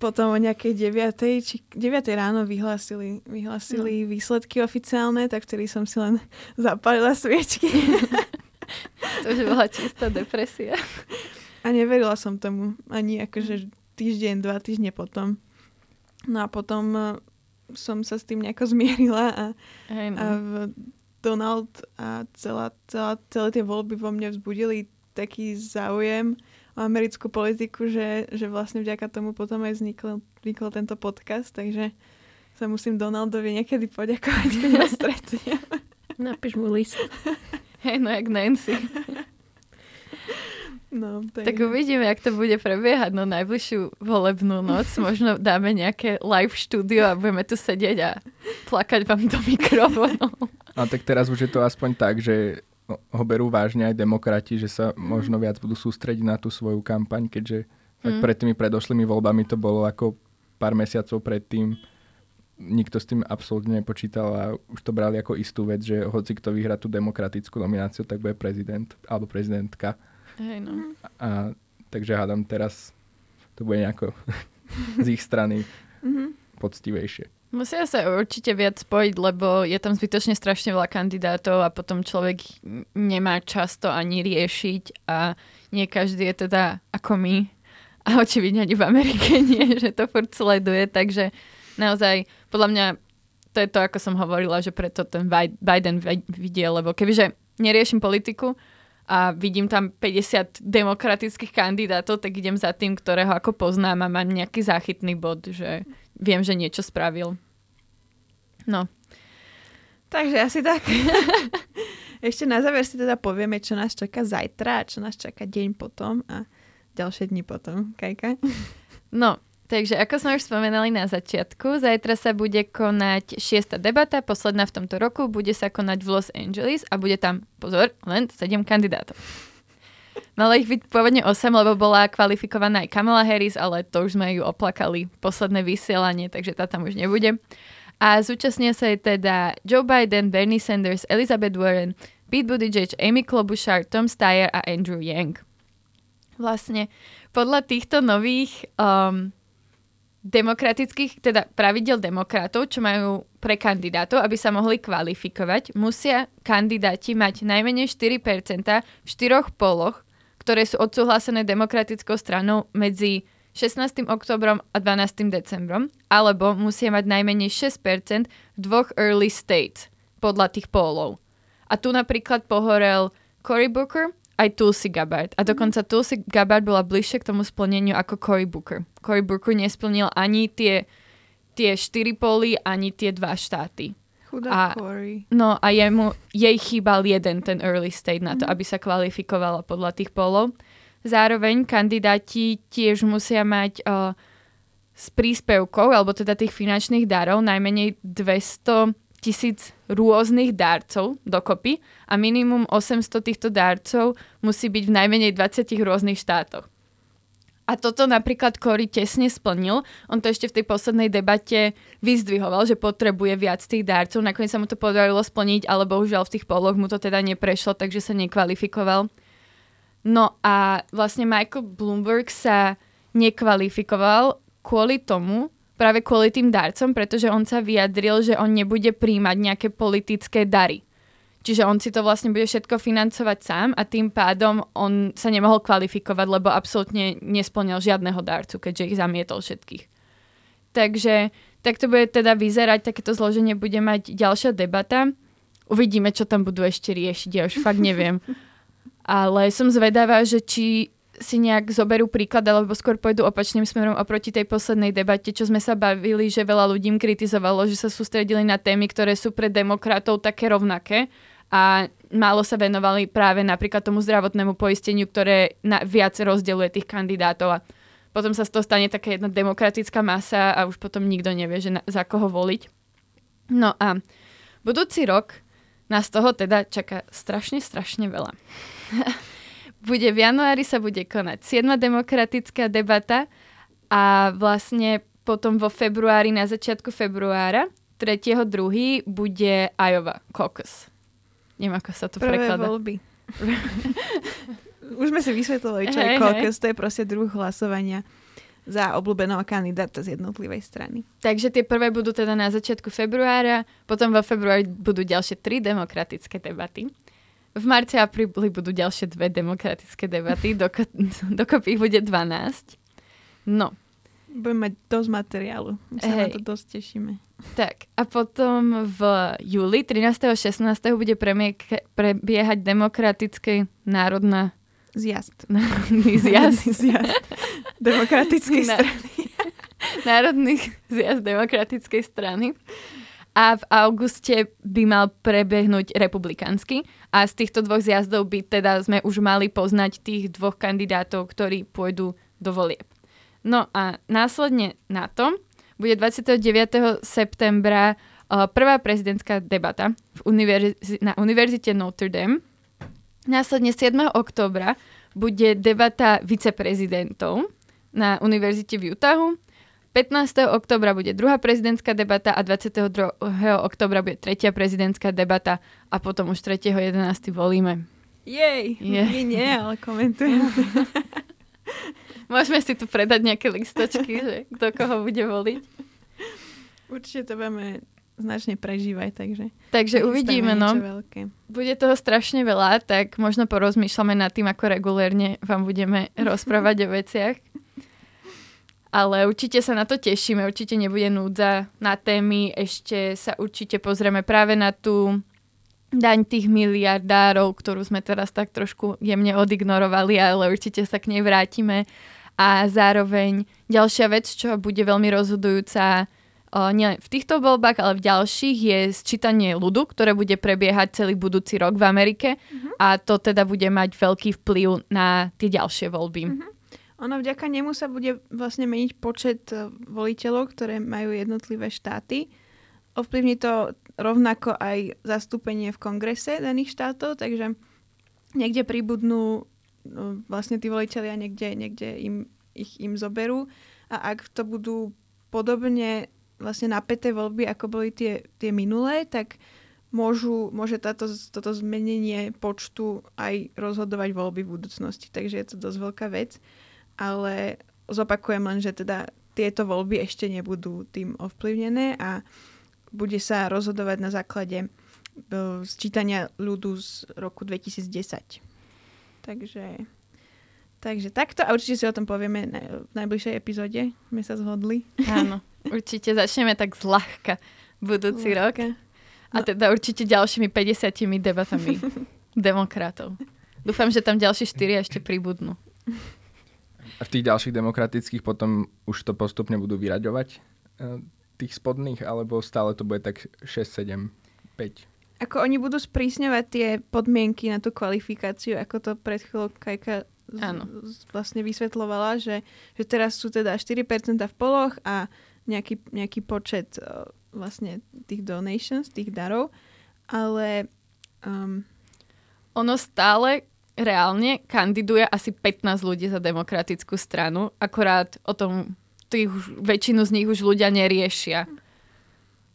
potom o nejakej 9:00 ráno vyhlásili výsledky oficiálne, tak vtedy som si len zapálila sviečky. To už bola čistá depresia. A neverila som tomu ani akože týždeň, 2 týždne potom. No a potom som sa s tým nejako zmierila a Donald a celé tie voľby vo mne vzbudili taký záujem o americkú politiku, že vlastne vďaka tomu potom aj vznikol tento podcast, takže sa musím Donaldovi niekedy poďakovať, keď ho stretnem. Napíš mu list. Hej, no jak Nancy. No, tak uvidíme, jak to bude prebiehať. No najbližšiu volebnú noc možno dáme nejaké live štúdio a budeme tu sedieť a plakať vám do mikrofónu. No tak teraz už je to aspoň tak, že ho berú vážne aj demokrati, že sa možno viac budú sústrediť na tú svoju kampaň, keďže pred tými predošlými voľbami to bolo ako pár mesiacov predtým. Nikto s tým absolútne nepočítal a už to brali ako istú vec, že hoci kto vyhrá tú demokratickú nomináciu, tak bude prezident alebo prezidentka. Hej, no. A takže hádam, teraz to bude nejako z ich strany poctivejšie. Musia sa určite viac spojiť, lebo je tam zbytočne strašne veľa kandidátov a potom človek nemá často ani riešiť a nie každý je teda ako my. A očividne ani v Amerike nie, že to furt sleduje, takže naozaj podľa mňa to je to, ako som hovorila, že preto ten Biden vidie, lebo kebyže neriešim politiku a vidím tam 50 demokratických kandidátov, tak idem za tým, ktorého ako poznám a mám nejaký záchytný bod, že viem, že niečo spravil. No. Takže asi tak. Ešte na záver si teda povieme, čo nás čaká zajtra, čo nás čaká deň potom a ďalšie dni potom. Kajka? No, takže ako sme už spomenali na začiatku, zajtra sa bude konať 6. debata, posledná v tomto roku, bude sa konať v Los Angeles a bude tam, pozor, len 7 kandidátov. Malo ich byť pôvodne 8, lebo bola kvalifikovaná aj Kamala Harris, ale to už sme ju oplakali posledné vysielanie, takže tá tam už nebude. A zúčastnia sa je teda Joe Biden, Bernie Sanders, Elizabeth Warren, Pete Buttigieg, Amy Klobuchar, Tom Steyer a Andrew Yang. Vlastne podľa týchto nových demokratických, teda pravidel demokratov, čo majú pre kandidátov, aby sa mohli kvalifikovať, musia kandidáti mať najmenej 4% v 4 poloch, ktoré sú odsúhlasené demokratickou stranou medzi 16. októbrom a 12. decembrom, alebo musia mať najmenej 6% v 2 early states podľa tých polov. A tu napríklad pohorel Cory Booker aj Tulsi Gabbard. A dokonca Tulsi Gabbard bola bližšie k tomu splneniu ako Cory Booker. Cory Booker nesplnil ani tie 4 poly, ani tie 2 štáty. Chudá Cory. No a jej chýbal jeden ten early state na to, aby sa kvalifikovala podľa tých polov. Zároveň kandidáti tiež musia mať z príspevkov, alebo teda tých finančných darov, najmenej 200 000 rôznych dárcov dokopy a minimum 800 týchto dárcov musí byť v najmenej 20 rôznych štátoch. A toto napríklad Cory tesne splnil. On to ešte v tej poslednej debate vyzdvihoval, že potrebuje viac tých dárcov. Nakoniec sa mu to podarilo splniť, ale bohužiaľ v tých poloch mu to teda neprešlo, takže sa nekvalifikoval. No a vlastne Michael Bloomberg sa nekvalifikoval kvôli tomu, práve kvôli tým darcom, pretože on sa vyjadril, že on nebude príjmať nejaké politické dary. Čiže on si to vlastne bude všetko financovať sám a tým pádom on sa nemohol kvalifikovať, lebo absolútne nesplňal žiadneho darcu, keďže ich zamietol všetkých. Takže tak to bude teda vyzerať, takéto zloženie bude mať ďalšia debata. Uvidíme, čo tam budú ešte riešiť, ja už fakt neviem. Ale som zvedavá, že či si nejak zoberú príklad, alebo skôr pôjdu opačným smerom oproti tej poslednej debate, čo sme sa bavili, že veľa ľudí kritizovalo, že sa sústredili na témy, ktoré sú pre demokratov také rovnaké a málo sa venovali práve napríklad tomu zdravotnému poisteniu, ktoré viac rozdeľuje tých kandidátov a potom sa z toho stane taká jedna demokratická masa a už potom nikto nevie, že za koho voliť. No a budúci rok nás toho teda čaká strašne veľa. Bude v januári sa bude konať 7. demokratická debata a vlastne potom vo februári, na začiatku februára, 3.2. bude Iowa caucus. Neviem, ako sa to prekladá. Prvé voľby. Už sme si vysvetlovali, čo je caucus. To je proste druh hlasovania za obľúbeného kandidáta z jednotlivej strany. Takže tie prvé budú teda na začiatku februára, potom vo februári budú ďalšie 3 demokratické debaty. V marci a apríli budú ďalšie 2 demokratické debaty, dokopy ich bude 12. No. Budeme mať dosť materiálu. My sa na to dosť tešíme. Tak, a potom v júli 13. a 16. bude prebiehať demokratický národná Zjazd. Demokratickej strany. Národný zjazd demokratickej strany. A v auguste by mal prebehnúť republikánsky. A z týchto dvoch zjazdov by teda sme už mali poznať tých dvoch kandidátov, ktorí pôjdu do volieb. No a následne na to bude 29. septembra prvá prezidentská debata na Univerzite Notre Dame. Následne 7. októbra bude debata viceprezidentov na Univerzite v Utahu. 15. októbra bude druhá prezidentská debata a 22. októbra bude tretia prezidentská debata a potom už 3.11. volíme. Jej, my nie, ale komentujeme. Môžeme si tu predať nejaké listočky, že kto koho bude voliť. Určite to budeme značne prežívať, takže uvidíme, no. Bude toho strašne veľa, tak možno porozmýšľame nad tým, ako regulérne vám budeme rozprávať o veciach. Ale určite sa na to tešíme, určite nebude núdza na témy, ešte sa určite pozrieme práve na tú daň tých miliardárov, ktorú sme teraz tak trošku jemne odignorovali, ale určite sa k nej vrátime. A zároveň ďalšia vec, čo bude veľmi rozhodujúca nie v týchto voľbách, ale v ďalších, je sčítanie ľudu, ktoré bude prebiehať celý budúci rok v Amerike a to teda bude mať veľký vplyv na tie ďalšie voľby. Ono vďaka nemu sa bude vlastne meniť počet voliteľov, ktoré majú jednotlivé štáty. Ovplyvní to rovnako aj zastúpenie v kongrese daných štátov, takže niekde pribudnú vlastne tí voliteľia, niekde im zoberú a ak to budú podobne vlastne napäté voľby, ako boli tie minulé, tak môže toto zmenenie počtu aj rozhodovať voľby v budúcnosti. Takže je to dosť veľká vec. Ale zopakujem len, že teda tieto voľby ešte nebudú tým ovplyvnené a bude sa rozhodovať na základe sčítania ľudu z roku 2010. Takže takto a určite si o tom povieme v najbližšej epizóde. My sa zhodli. Áno, určite začneme tak zľahka budúci rok. A teda určite ďalšími 50 debatami demokratov. Dúfam, že tam ďalší 4 ešte pribudnú. A v tých ďalších demokratických potom už to postupne budú vyraďovať tých spodných, alebo stále to bude tak 6, 7, 5? Ako oni budú sprísňovať tie podmienky na tú kvalifikáciu, ako to pred chvíľou Kajka vlastne vysvetlovala, že teraz sú teda 4% v poloch a nejaký počet vlastne tých donations, tých darov, ale ono stále reálne kandiduje asi 15 ľudí za demokratickú stranu, akorát o tom väčšinu z nich už ľudia neriešia.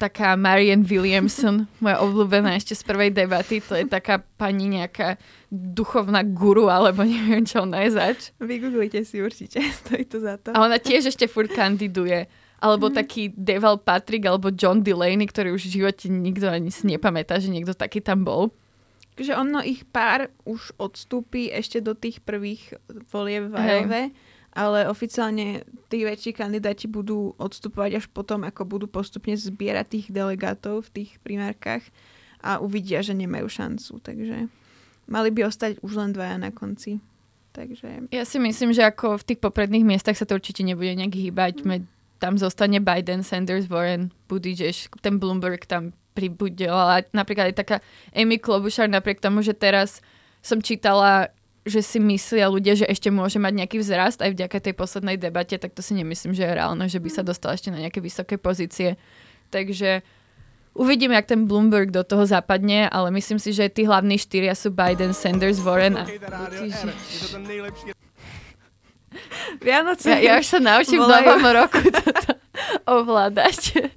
Taká Marianne Williamson, moja obľúbená ešte z prvej debaty, to je taká pani nejaká duchovná guru, alebo neviem, čo ona je zač. Vygooglite si určite, stojí to za to. A ona tiež ešte furt kandiduje. Alebo taký Deval Patrick, alebo John Delaney, ktorý už v živote nikto ani si nepamätá, že niekto taký tam bol. Takže ono ich pár už odstúpi ešte do tých prvých volieb v Ajove, ale oficiálne tí väčší kandidáti budú odstupovať až potom, ako budú postupne zbierať tých delegátov v tých primárkach a uvidia, že nemajú šancu. Takže mali by ostať už len dvaja na konci. Takže... Ja si myslím, že ako v tých popredných miestach sa to určite nebude nejak hýbať. Tam zostane Biden, Sanders, Warren, Buttigieg, ten Bloomberg tam pribude. Ale napríklad aj taká Amy Klobuchar, napriek tomu, že teraz som čítala, že si myslia ľudia, že ešte môže mať nejaký vzrast aj vďaka tej poslednej debate, tak to si nemyslím, že je reálne, že by sa dostala ešte na nejaké vysoké pozície. Takže uvidíme, jak ten Bloomberg do toho zapadne, ale myslím si, že tí hlavní štyria sú Biden, Sanders, Warren a... Vianoce. Ja už sa naučím v novom roku toto ovládať.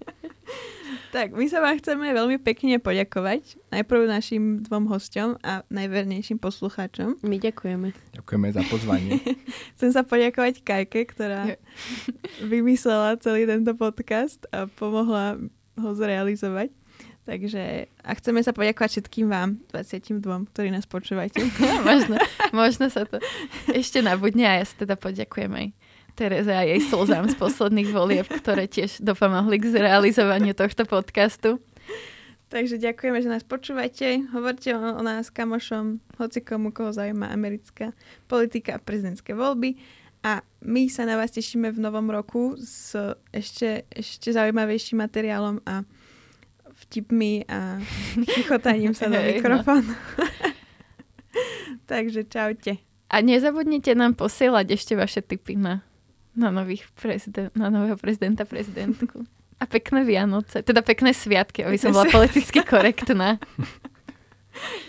Tak, my sa vám chceme veľmi pekne poďakovať. Najprv našim dvom hosťom a najvernejším poslucháčom. My ďakujeme. Ďakujeme za pozvanie. Chcem sa poďakovať Kajke, ktorá vymyslela celý tento podcast a pomohla ho zrealizovať. Takže a chceme sa poďakovať všetkým vám, 22, ktorí nás počúvate. možno sa to ešte nabudne a ja sa teda poďakujem aj Tereze a jej slzám z posledných volieb, ktoré tiež dopomohli k zrealizovaniu tohto podcastu. Takže ďakujeme, že nás počúvate. Hovorte o nás kamošom, hocikomu, koho zaujíma americká politika a prezidentské voľby. A my sa na vás tešíme v novom roku s ešte zaujímavejším materiálom a vtipmi a chichotaním sa do mikrofónu. Takže čaute. A nezabudnite nám posielať ešte vaše tipy na nového prezidentku. A pekné Vianoce. Teda pekné sviatky, aby som bola politicky korektná.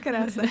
Krása.